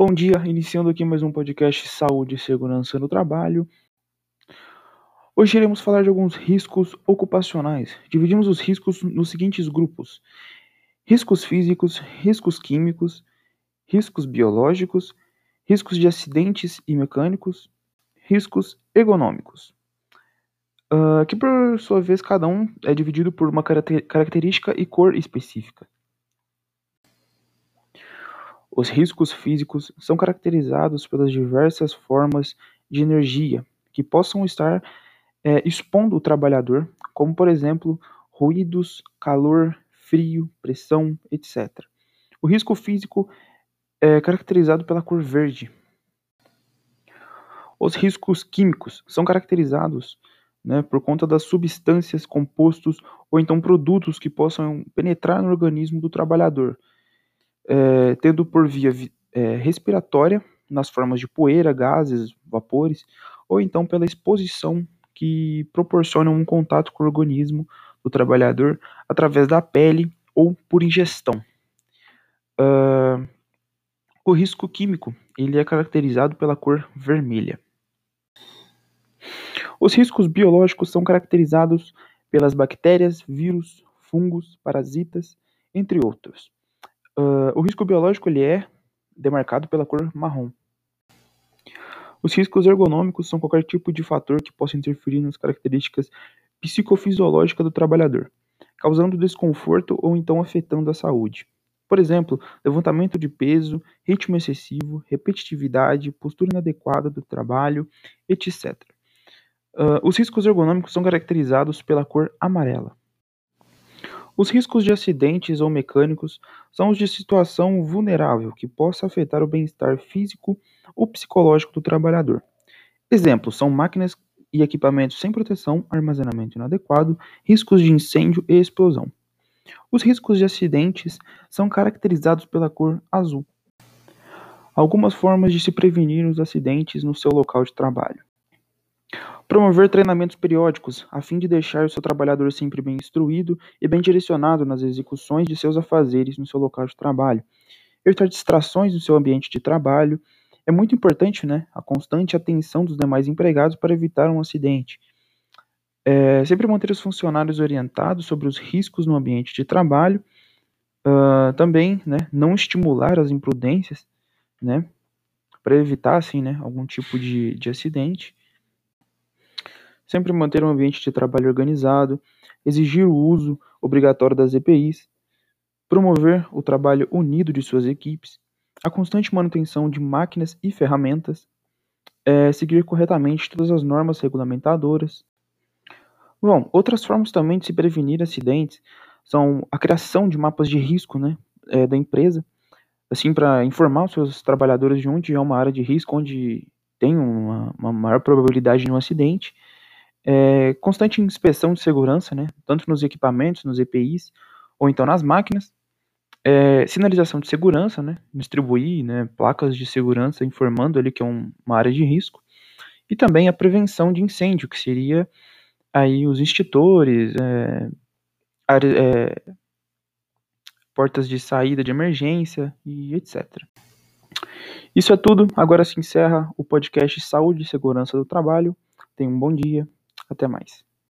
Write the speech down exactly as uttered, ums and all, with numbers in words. Bom dia, iniciando aqui mais um podcast Saúde e Segurança no Trabalho. Hoje iremos falar de alguns riscos ocupacionais. Dividimos os riscos nos seguintes grupos: riscos físicos, riscos químicos, riscos biológicos, riscos de acidentes e mecânicos, riscos ergonômicos. Uh, que por sua vez cada um é dividido por uma característica e cor específica. Os riscos físicos são caracterizados pelas diversas formas de energia que possam estar é, expondo o trabalhador, como, por exemplo, ruídos, calor, frio, pressão, etcétera. O risco físico é caracterizado pela cor verde. Os riscos químicos são caracterizados né, por conta das substâncias, compostos ou então produtos que possam penetrar no organismo do trabalhador, É, tendo por via é, respiratória, nas formas de poeira, gases, vapores, ou então pela exposição que proporciona um contato com o organismo do trabalhador através da pele ou por ingestão. Uh, o risco químico ele é caracterizado pela cor vermelha. Os riscos biológicos são caracterizados pelas bactérias, vírus, fungos, parasitas, entre outros. Uh, o risco biológico ele é demarcado pela cor marrom. Os riscos ergonômicos são qualquer tipo de fator que possa interferir nas características psicofisiológicas do trabalhador, causando desconforto ou então afetando a saúde. Por exemplo, levantamento de peso, ritmo excessivo, repetitividade, postura inadequada do trabalho, etcétera. Uh, os riscos ergonômicos são caracterizados pela cor amarela. Os riscos de acidentes ou mecânicos são os de situação vulnerável que possa afetar o bem-estar físico ou psicológico do trabalhador. Exemplos são máquinas e equipamentos sem proteção, armazenamento inadequado, riscos de incêndio e explosão. Os riscos de acidentes são caracterizados pela cor azul. Algumas formas de se prevenir os acidentes no seu local de trabalho: promover treinamentos periódicos, a fim de deixar o seu trabalhador sempre bem instruído e bem direcionado nas execuções de seus afazeres no seu local de trabalho. Evitar distrações no seu ambiente de trabalho. É muito importante, né, a constante atenção dos demais empregados para evitar um acidente. É, sempre manter os funcionários orientados sobre os riscos no ambiente de trabalho. Uh, também, né, não estimular as imprudências, né, para evitar, assim, né, algum tipo de, de acidente. Sempre manter um ambiente de trabalho organizado, exigir o uso obrigatório das E P Is, promover o trabalho unido de suas equipes, a constante manutenção de máquinas e ferramentas, é, seguir corretamente todas as normas regulamentadoras. Bom, outras formas também de se prevenir acidentes são a criação de mapas de risco né, é, da empresa, assim para informar os seus trabalhadores de onde é uma área de risco, onde tem uma, uma maior probabilidade de um acidente. É, constante inspeção de segurança, né, tanto nos equipamentos, nos E P Is, ou então nas máquinas. É, sinalização de segurança, né, distribuir né, placas de segurança informando ali que é um, uma área de risco. E também a prevenção de incêndio, que seria aí os extintores, é, é, portas de saída de emergência e etcétera. Isso é tudo. Agora se encerra o podcast Saúde e Segurança do Trabalho. Tenha um bom dia. Até mais.